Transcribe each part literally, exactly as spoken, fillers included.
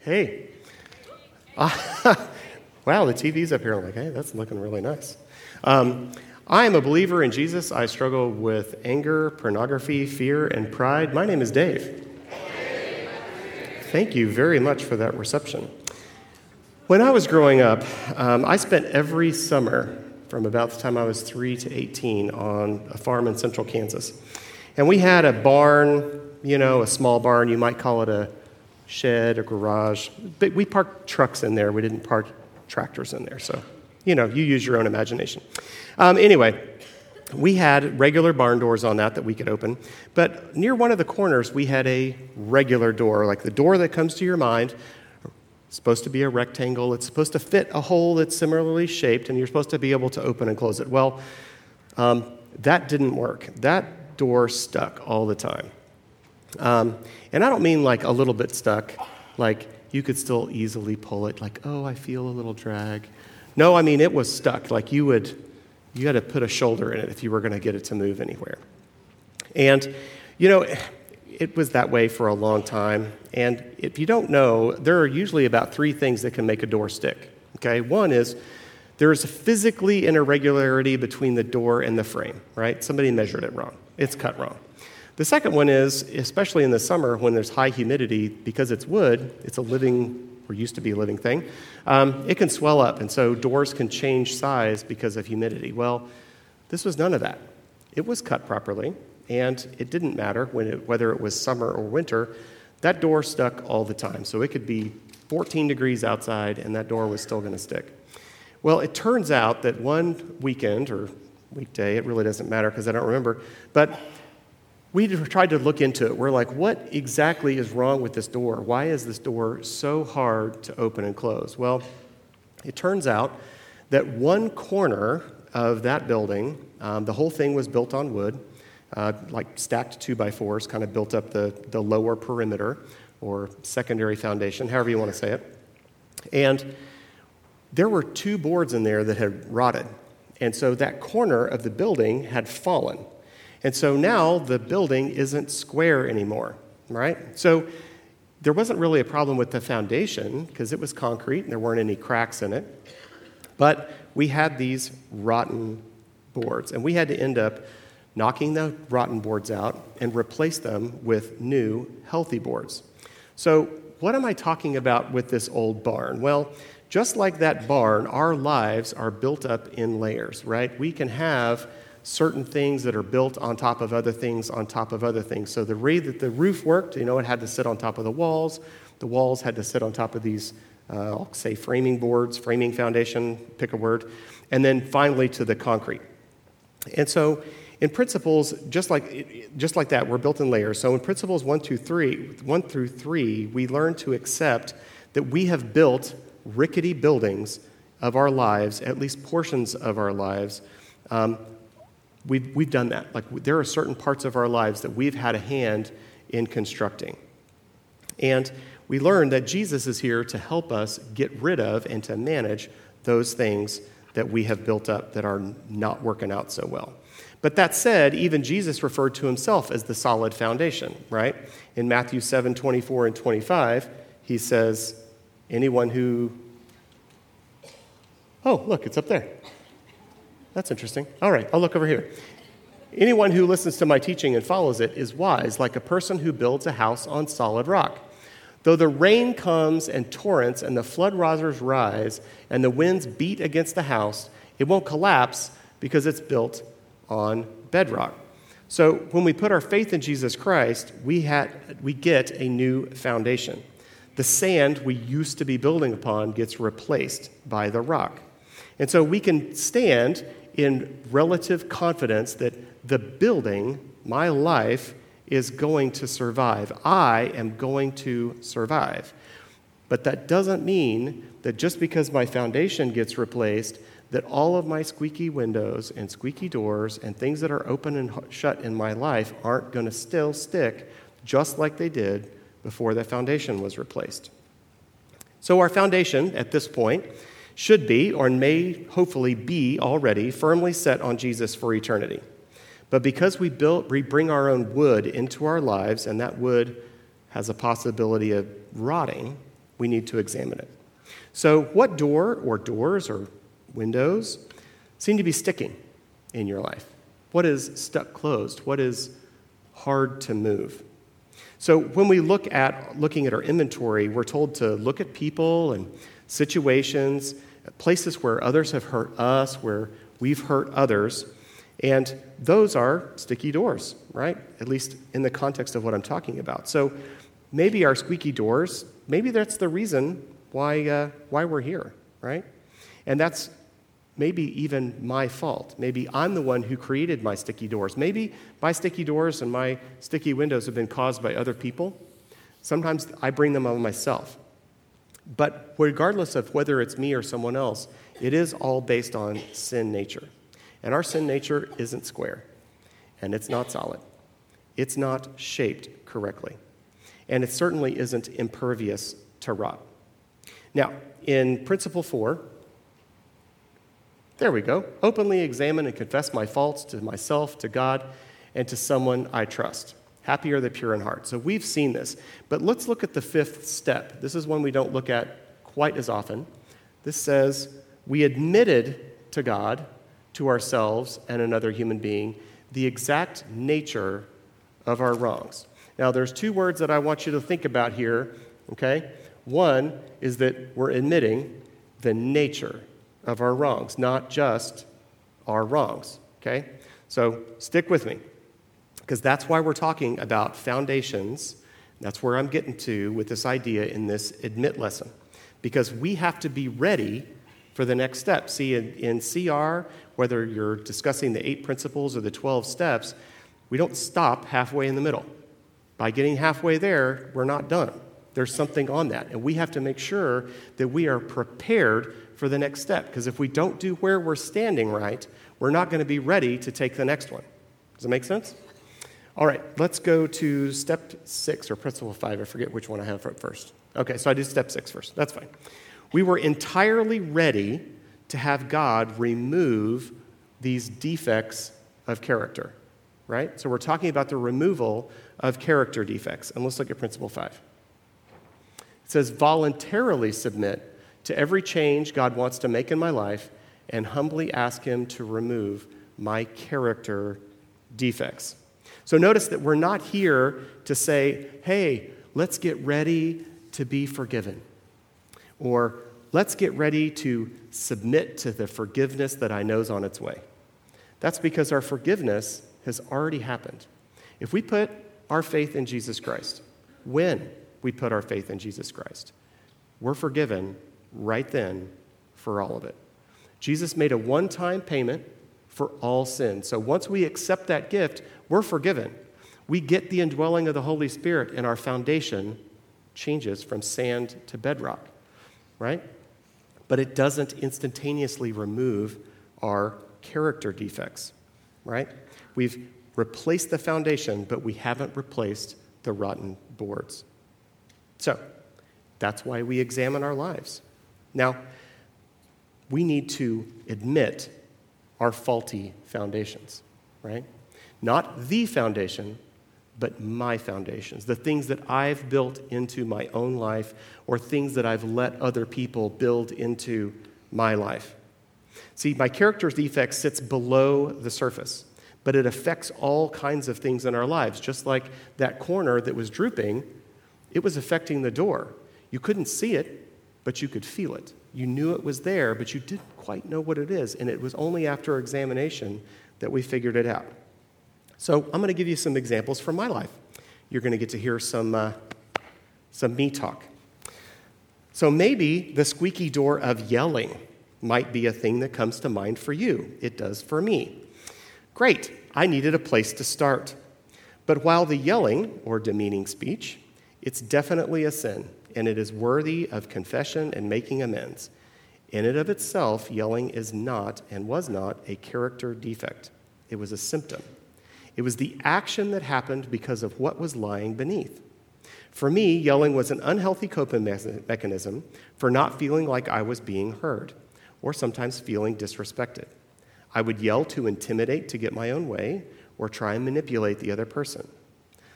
Hey. Wow, the T V's up here. I'm like, hey, that's looking really nice. Um, I am a believer in Jesus. I struggle with anger, pornography, fear, and pride. My name is Dave. Thank you very much for that reception. When I was growing up, um, I spent every summer from about the time I was three to eighteen on a farm in central Kansas. And we had a barn, you know, a small barn. You might call it a shed, a garage. But we parked trucks in there. We didn't park tractors in there. So, you know, you use your own imagination. Um, anyway, we had regular barn doors on that that we could open. But near one of the corners, we had a regular door, like the door that comes to your mind. It's supposed to be a rectangle. It's supposed to fit a hole that's similarly shaped, and you're supposed to be able to open and close it. Well, um, that didn't work. That door stuck all the time. Um, and I don't mean like a little bit stuck, like you could still easily pull it, like, oh, I feel a little drag. No, I mean it was stuck. Like you would, you had to put a shoulder in it if you were going to get it to move anywhere. And, you know, it was that way for a long time. And if you don't know, there are usually about three things that can make a door stick, okay? One is there's physically an irregularity between the door and the frame, right? Somebody measured it wrong. It's cut wrong. The second one is, especially in the summer when there's high humidity, because it's wood, it's a living, or used to be a living thing, um, it can swell up, and so doors can change size because of humidity. Well, this was none of that. It was cut properly, and it didn't matter when it, whether it was summer or winter. That door stuck all the time. So it could be fourteen degrees outside, and that door was still going to stick. Well, it turns out that one weekend or weekday, it really doesn't matter because I don't remember, but we tried to look into it. We're like, what exactly is wrong with this door? Why is this door so hard to open and close? Well, it turns out that one corner of that building, um, the whole thing was built on wood, Uh, like stacked two by fours, kind of built up the, the lower perimeter or secondary foundation, however you want to say it. And there were two boards in there that had rotted. And so that corner of the building had fallen. And so now the building isn't square anymore, right? So there wasn't really a problem with the foundation because it was concrete and there weren't any cracks in it. But we had these rotten boards, and we had to end up knocking the rotten boards out, and replace them with new, healthy boards. So what am I talking about with this old barn? Well, just like that barn, our lives are built up in layers, right? We can have certain things that are built on top of other things on top of other things. So the way that the roof worked, you know, it had to sit on top of the walls. The walls had to sit on top of these, uh, I'll say framing boards, framing foundation, pick a word, and then finally to the concrete. And so in principles, just like just like that, we're built in layers. So in principles one through three, one through three, we learn to accept that we have built rickety buildings of our lives, at least portions of our lives. Um, we've we've done that. Like there are certain parts of our lives that we've had a hand in constructing, and we learn that Jesus is here to help us get rid of and to manage those things that we have built up that are not working out so well. But that said, even Jesus referred to himself as the solid foundation, right? In Matthew seven, twenty-four and twenty-five, he says, anyone who, oh, look, it's up there. That's interesting. All right, I'll look over here. Anyone who listens to my teaching and follows it is wise, like a person who builds a house on solid rock. Though the rain comes and torrents and the flood waters rise and the winds beat against the house, it won't collapse because it's built on bedrock. So when we put our faith in Jesus Christ, we had we get a new foundation. The sand we used to be building upon gets replaced by the rock. And so we can stand in relative confidence that the building, my life, is going to survive. I am going to survive. But that doesn't mean that just because my foundation gets replaced, that all of my squeaky windows and squeaky doors and things that are open and shut in my life aren't going to still stick just like they did before that foundation was replaced. So our foundation at this point should be, or may hopefully be already, firmly set on Jesus for eternity. But because we build, we bring our own wood into our lives, and that wood has a possibility of rotting, we need to examine it. So what door or doors or windows seem to be sticking in your life? What is stuck closed? What is hard to move? So when we look at looking at our inventory, we're told to look at people and situations, places where others have hurt us, where we've hurt others, and those are sticky doors, right? At least in the context of what I'm talking about. So maybe our squeaky doors, maybe that's the reason why uh, why we're here, right? And that's maybe even my fault. Maybe I'm the one who created my sticky doors. Maybe my sticky doors and my sticky windows have been caused by other people. Sometimes I bring them on myself. But regardless of whether it's me or someone else, it is all based on sin nature. And our sin nature isn't square, and it's not solid. It's not shaped correctly, and it certainly isn't impervious to rot. Now, in principle four, there we go, openly examine and confess my faults to myself, to God, and to someone I trust. Happy are the pure in heart. So we've seen this, but let's look at the fifth step. This is one we don't look at quite as often. This says, we admitted to God, to ourselves and another human being, the exact nature of our wrongs. Now, there's two words that I want you to think about here, okay? One is that we're admitting the nature of our wrongs, not just our wrongs, okay? So stick with me, because that's why we're talking about foundations. That's where I'm getting to with this idea in this admit lesson, because we have to be ready for the next step. See, in, in C R, whether you're discussing the eight principles or the twelve steps, we don't stop halfway in the middle. By getting halfway there, we're not done. There's something on that, and we have to make sure that we are prepared for the next step, because if we don't do where we're standing right, we're not going to be ready to take the next one. Does that make sense? All right, let's go to step six or principle five. I forget which one I have first. Okay, so I did step six first. That's fine. We were entirely ready to have God remove these defects of character, right? So we're talking about the removal of character defects. And let's look at principle five. It says, voluntarily submit to every change God wants to make in my life and humbly ask him to remove my character defects. So notice that we're not here to say, hey, let's get ready to be forgiven. Or let's get ready to submit to the forgiveness that I know is on its way. That's because our forgiveness has already happened. If we put our faith in Jesus Christ, when we put our faith in Jesus Christ, we're forgiven right then for all of it. Jesus made a one-time payment for all sin. So once we accept that gift, we're forgiven. We get the indwelling of the Holy Spirit, and our foundation changes from sand to bedrock. Right? But it doesn't instantaneously remove our character defects, right? We've replaced the foundation, but we haven't replaced the rotten boards. So that's why we examine our lives. Now, we need to admit our faulty foundations, right? Not the foundation, but my foundations, the things that I've built into my own life or things that I've let other people build into my life. See, my character defect sits below the surface, but it affects all kinds of things in our lives. Just like that corner that was drooping, it was affecting the door. You couldn't see it, but you could feel it. You knew it was there, but you didn't quite know what it is, and it was only after examination that we figured it out. So I'm going to give you some examples from my life. You're going to get to hear some uh, some me talk. So maybe the squeaky door of yelling might be a thing that comes to mind for you. It does for me. Great, I needed a place to start. But while the yelling, or demeaning speech, it's definitely a sin, and it is worthy of confession and making amends. In and of itself, yelling is not and was not a character defect. It was a symptom. It was the action that happened because of what was lying beneath. For me, yelling was an unhealthy coping mechanism for not feeling like I was being heard, or sometimes feeling disrespected. I would yell to intimidate to get my own way, or try and manipulate the other person.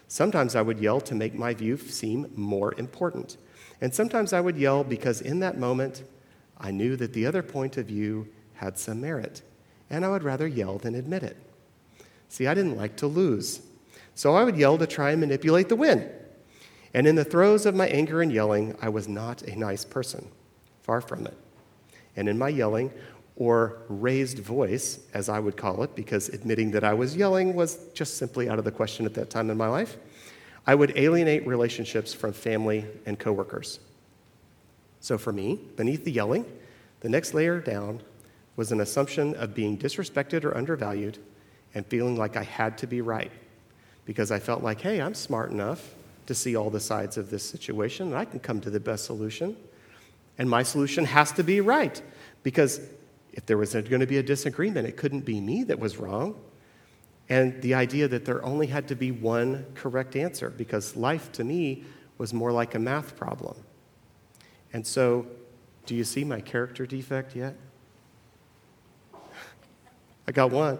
Sometimes I would yell to make my view seem more important, And sometimes I would yell because in that moment, I knew that the other point of view had some merit, and I would rather yell than admit it. See, I didn't like to lose, so I would yell to try and manipulate the win. And in the throes of my anger and yelling, I was not a nice person, far from it. And in my yelling, or raised voice, as I would call it, because admitting that I was yelling was just simply out of the question at that time in my life, I would alienate relationships from family and coworkers. So for me, beneath the yelling, the next layer down was an assumption of being disrespected or undervalued and feeling like I had to be right, because I felt like, hey, I'm smart enough to see all the sides of this situation, and I can come to the best solution, and my solution has to be right, because if there was going to be a disagreement, it couldn't be me that was wrong. And the idea that there only had to be one correct answer, because life to me was more like a math problem. And so, do you see my character defect yet? I got one.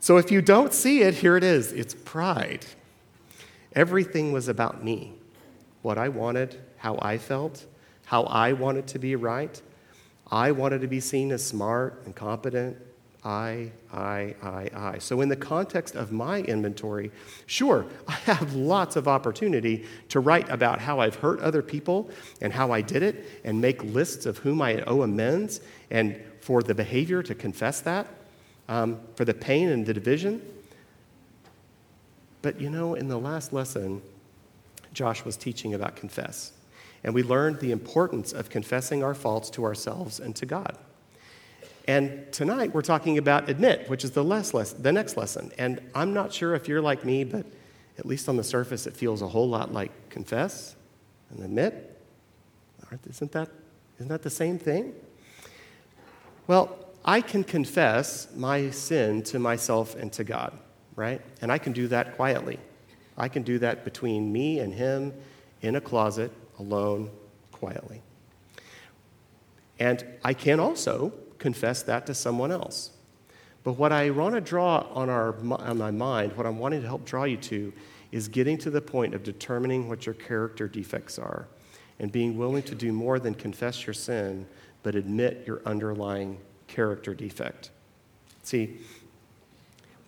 So if you don't see it, here it is. It's pride. Everything was about me, what I wanted, how I felt, how I wanted to be right. I wanted to be seen as smart and competent. I, I, I, I. So in the context of my inventory, sure, I have lots of opportunity to write about how I've hurt other people and how I did it and make lists of whom I owe amends and for the behavior to confess that, um, for the pain and the division. But you know, in the last lesson, Josh was teaching about confess. And we learned the importance of confessing our faults to ourselves and to God. And tonight, we're talking about admit, which is the, less lesson, the next lesson. And I'm not sure if you're like me, but at least on the surface, it feels a whole lot like confess and admit. Isn't that, isn't that the same thing? Well, I can confess my sin to myself and to God, right? And I can do that quietly. I can do that between me and him in a closet, alone, quietly. And I can also confess that to someone else. But what I want to draw on, our, on my mind, what I'm wanting to help draw you to, is getting to the point of determining what your character defects are and being willing to do more than confess your sin, but admit your underlying character defect. See,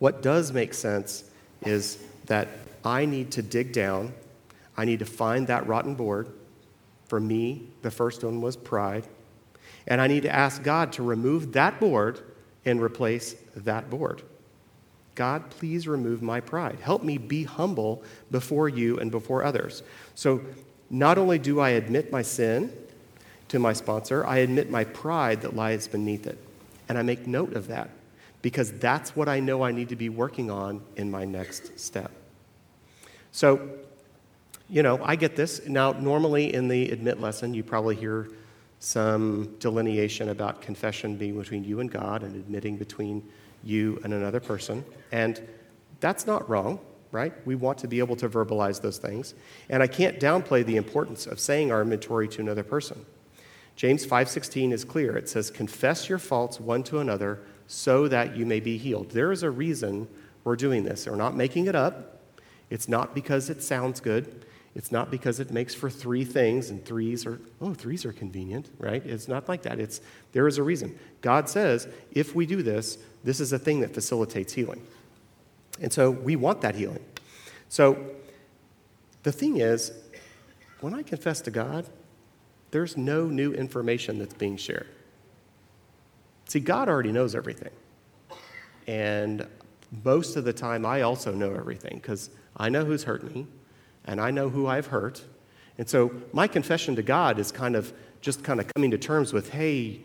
what does make sense is that I need to dig down. I need to find that rotten board. For me, the first one was pride. And I need to ask God to remove that board and replace that board. God, please remove my pride. Help me be humble before you and before others. So not only do I admit my sin to my sponsor, I admit my pride that lies beneath it. And I make note of that, because that's what I know I need to be working on in my next step. So, you know, I get this. Now, normally in the admit lesson, you probably hear some delineation about confession being between you and God and admitting between you and another person. And that's not wrong, right? We want to be able to verbalize those things. And I can't downplay the importance of saying our inventory to another person. James five sixteen is clear. It says, confess your faults one to another so that you may be healed. There is a reason we're doing this. We're not making it up. It's not because it sounds good. It's not because it makes for three things, and threes are, oh, threes are convenient, right? It's not like that. It's, there is a reason. God says, if we do this, this is a thing that facilitates healing. And so we want that healing. So the thing is, when I confess to God, there's no new information that's being shared. See, God already knows everything. And most of the time, I also know everything, because I know who's hurt me, and I know who I've hurt. And so my confession to God is kind of just kind of coming to terms with, hey,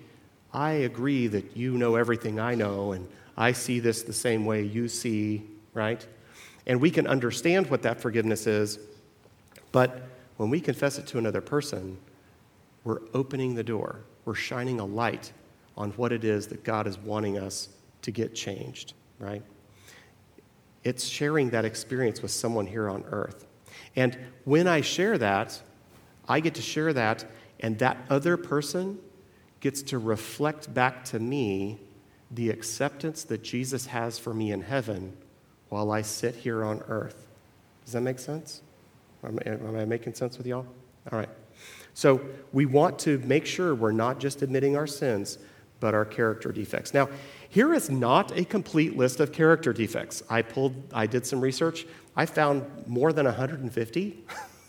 I agree that you know everything I know, and I see this the same way you see, right? And we can understand what that forgiveness is, but when we confess it to another person, we're opening the door. We're shining a light on what it is that God is wanting us to get changed, right? It's sharing that experience with someone here on earth. And when I share that, I get to share that, and that other person gets to reflect back to me the acceptance that Jesus has for me in heaven while I sit here on earth. Does that make sense? Am I making sense with y'all? All right. So we want to make sure we're not just admitting our sins, but our character defects. Now, here is not a complete list of character defects. I pulled, I did some research. I found more than one hundred fifty.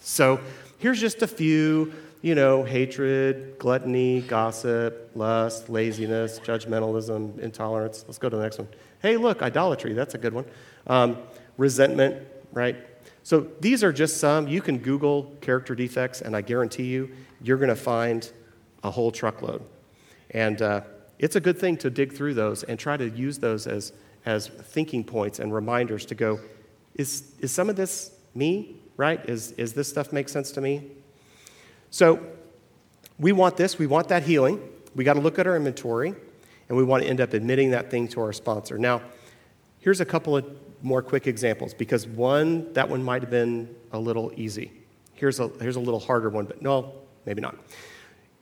So here's just a few, you know, hatred, gluttony, gossip, lust, laziness, judgmentalism, intolerance. Let's go to the next one. Hey, look, idolatry, that's a good one. Um, resentment, right? So these are just some. You can Google character defects, and I guarantee you, you're going to find a whole truckload. And uh, it's a good thing to dig through those and try to use those as as thinking points and reminders to go, is is some of this me, right? Is is this stuff make sense to me? So we want this. We want that healing. We got to look at our inventory, and we want to end up admitting that thing to our sponsor. Now, here's a couple of more quick examples, because one, that one might have been a little easy. Here's a here's a little harder one, but no, maybe not.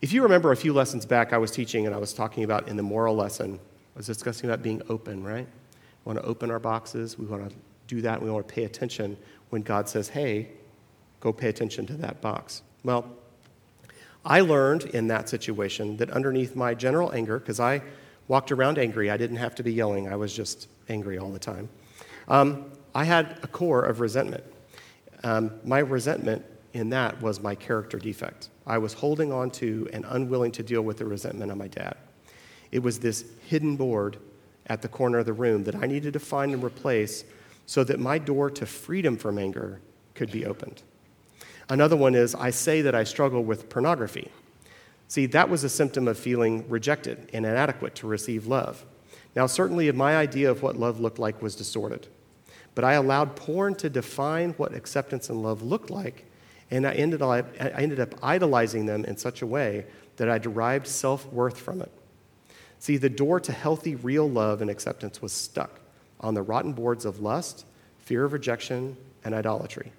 If you remember a few lessons back, I was teaching and I was talking about in the moral lesson, I was discussing about being open, right? We want to open our boxes. We want to do that. We want to pay attention when God says, hey, go pay attention to that box. Well, I learned in that situation that underneath my general anger, because I walked around angry, I didn't have to be yelling. I was just angry all the time. Um, I had a core of resentment. Um, my resentment in that was my character defect. I was holding on to and unwilling to deal with the resentment of my dad. It was this hidden board at the corner of the room that I needed to find and replace so that my door to freedom from anger could be opened. Another one is I say that I struggle with pornography. See, that was a symptom of feeling rejected and inadequate to receive love. Now, certainly my idea of what love looked like was distorted, but I allowed porn to define what acceptance and love looked like, and I ended up, I ended up idolizing them in such a way that I derived self-worth from it. See, the door to healthy, real love and acceptance was stuck on the rotten boards of lust, fear of rejection, and idolatry.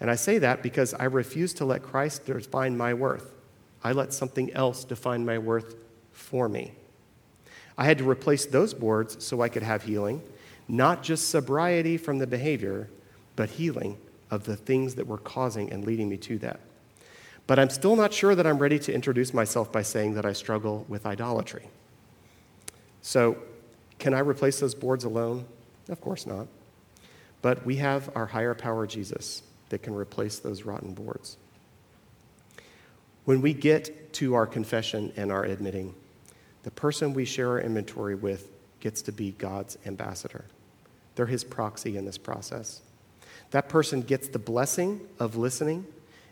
And I say that because I refused to let Christ define my worth. I let something else define my worth for me. I had to replace those boards so I could have healing, not just sobriety from the behavior, but healing of the things that were causing and leading me to that. But I'm still not sure that I'm ready to introduce myself by saying that I struggle with idolatry. So can I replace those boards alone? Of course not. But we have our higher power, Jesus, that can replace those rotten boards. When we get to our confession and our admitting, the person we share our inventory with gets to be God's ambassador. They're his proxy in this process. That person gets the blessing of listening,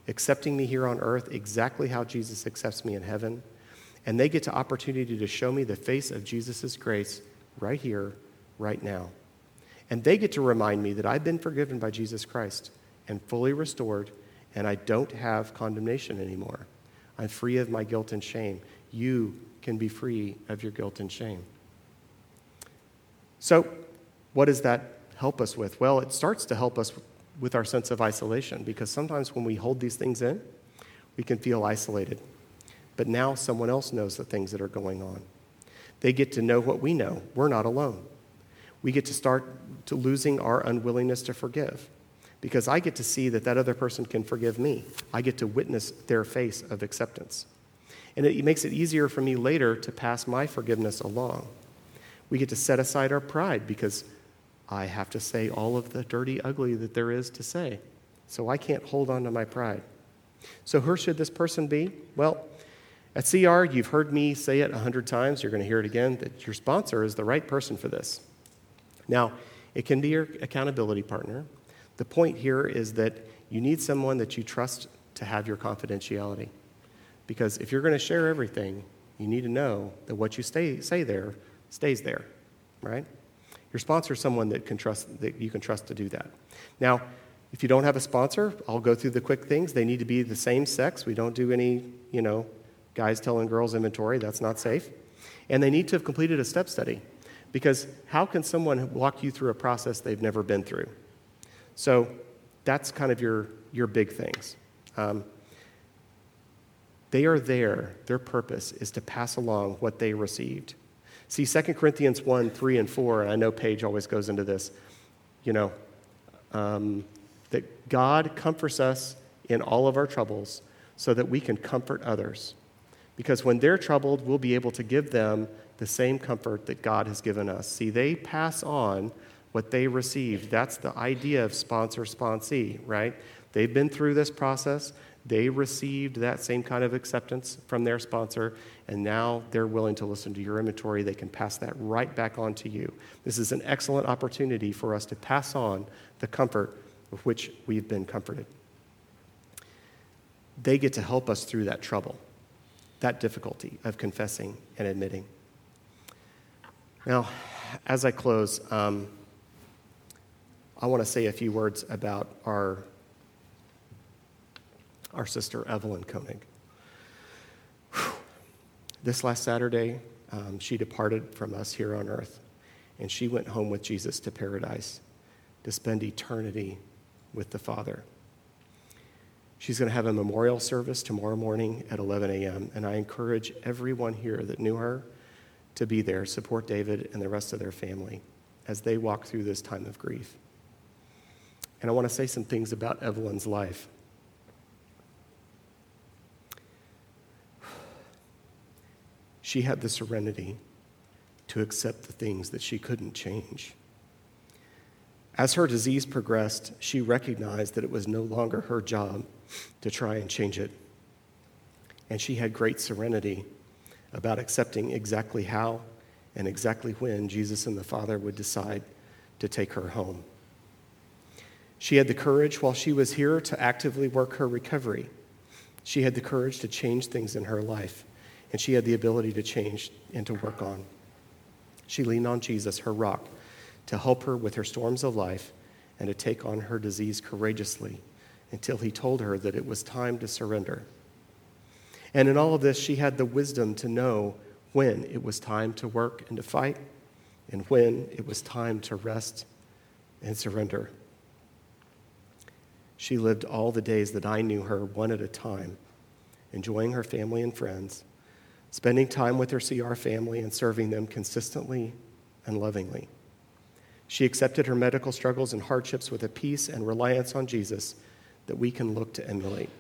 accepting me here on earth exactly how Jesus accepts me in heaven, and they get the opportunity to show me the face of Jesus' grace right here, right now. And they get to remind me that I've been forgiven by Jesus Christ and fully restored, and I don't have condemnation anymore. I'm free of my guilt and shame. You can be free of your guilt and shame. So what does that help us with? Well, it starts to help us with our sense of isolation, because sometimes when we hold these things in, we can feel isolated. But now someone else knows the things that are going on. They get to know what we know. We're not alone. We get to start to losing our unwillingness to forgive, because I get to see that that other person can forgive me. I get to witness their face of acceptance. And it makes it easier for me later to pass my forgiveness along. We get to set aside our pride, because I have to say all of the dirty, ugly that there is to say. So I can't hold on to my pride. So who should this person be? Well, at C R, you've heard me say it a hundred times. You're going to hear it again, that your sponsor is the right person for this. Now, it can be your accountability partner. The point here is that you need someone that you trust to have your confidentiality. Because if you're going to share everything, you need to know that what you stay, say there stays there, right? Your sponsor is someone that can trust, that you can trust to do that. Now, if you don't have a sponsor, I'll go through the quick things. They need to be the same sex. We don't do any, you know, guys telling girls inventory. That's not safe. And they need to have completed a step study, because how can someone walk you through a process they've never been through? So that's kind of your, your big things. Um, they are there. Their purpose is to pass along what they received. See, Second Corinthians one, three, and four, and I know Paige always goes into this, you know, um, that God comforts us in all of our troubles so that we can comfort others. Because when they're troubled, we'll be able to give them the same comfort that God has given us. See, they pass on what they received. That's the idea of sponsor, sponsee, right? They've been through this process. They received that same kind of acceptance from their sponsor, and now they're willing to listen to your inventory. They can pass that right back on to you. This is an excellent opportunity for us to pass on the comfort with which we've been comforted. They get to help us through that trouble, that difficulty of confessing and admitting. Now, as I close, um, I want to say a few words about our our sister, Evelyn Koenig. Whew. This last Saturday, um, she departed from us here on earth, and she went home with Jesus to paradise to spend eternity with the Father. She's going to have a memorial service tomorrow morning at eleven a.m., and I encourage everyone here that knew her to be there, support David and the rest of their family as they walk through this time of grief. And I want to say some things about Evelyn's life. She had the serenity to accept the things that she couldn't change. As her disease progressed, she recognized that it was no longer her job to try and change it. And she had great serenity about accepting exactly how and exactly when Jesus and the Father would decide to take her home. She had the courage, while she was here, to actively work her recovery. She had the courage to change things in her life. And she had the ability to change and to work on. She leaned on Jesus, her rock, to help her with her storms of life and to take on her disease courageously until he told her that it was time to surrender. And in all of this, she had the wisdom to know when it was time to work and to fight and when it was time to rest and surrender. She lived all the days that I knew her, one at a time, enjoying her family and friends, spending time with her C R family and serving them consistently and lovingly. She accepted her medical struggles and hardships with a peace and reliance on Jesus that we can look to emulate.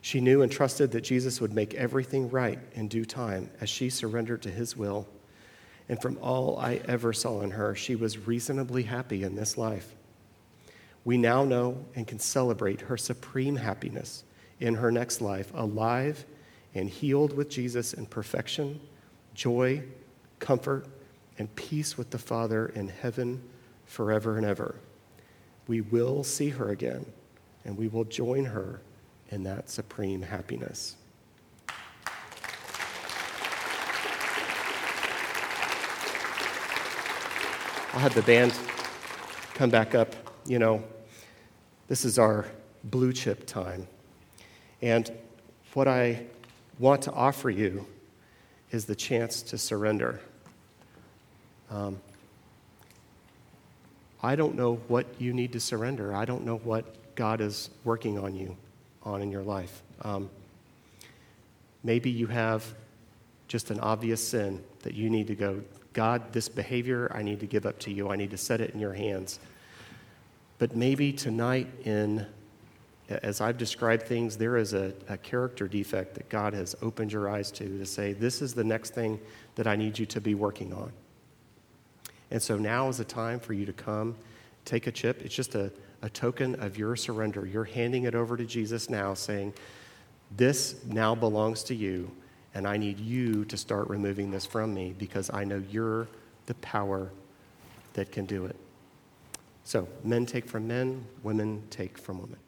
She knew and trusted that Jesus would make everything right in due time as she surrendered to his will. And from all I ever saw in her, she was reasonably happy in this life. We now know and can celebrate her supreme happiness in her next life, alive and healed with Jesus in perfection, joy, comfort, and peace with the Father in heaven forever and ever. We will see her again, and we will join her in that supreme happiness. I'll have the band come back up. You know, this is our blue chip time. And what I want to offer you is the chance to surrender. Um, I don't know what you need to surrender. I don't know what God is working on you, on in your life. Um, maybe you have just an obvious sin that you need to go, God, this behavior I need to give up to you. I need to set it in your hands. But maybe tonight, in as I've described things, there is a, a character defect that God has opened your eyes to, to say, this is the next thing that I need you to be working on. And so now is the time for you to come, take a chip. It's just a, a token of your surrender. You're handing it over to Jesus now, saying, this now belongs to you, and I need you to start removing this from me because I know you're the power that can do it. So men take from men, women take from women.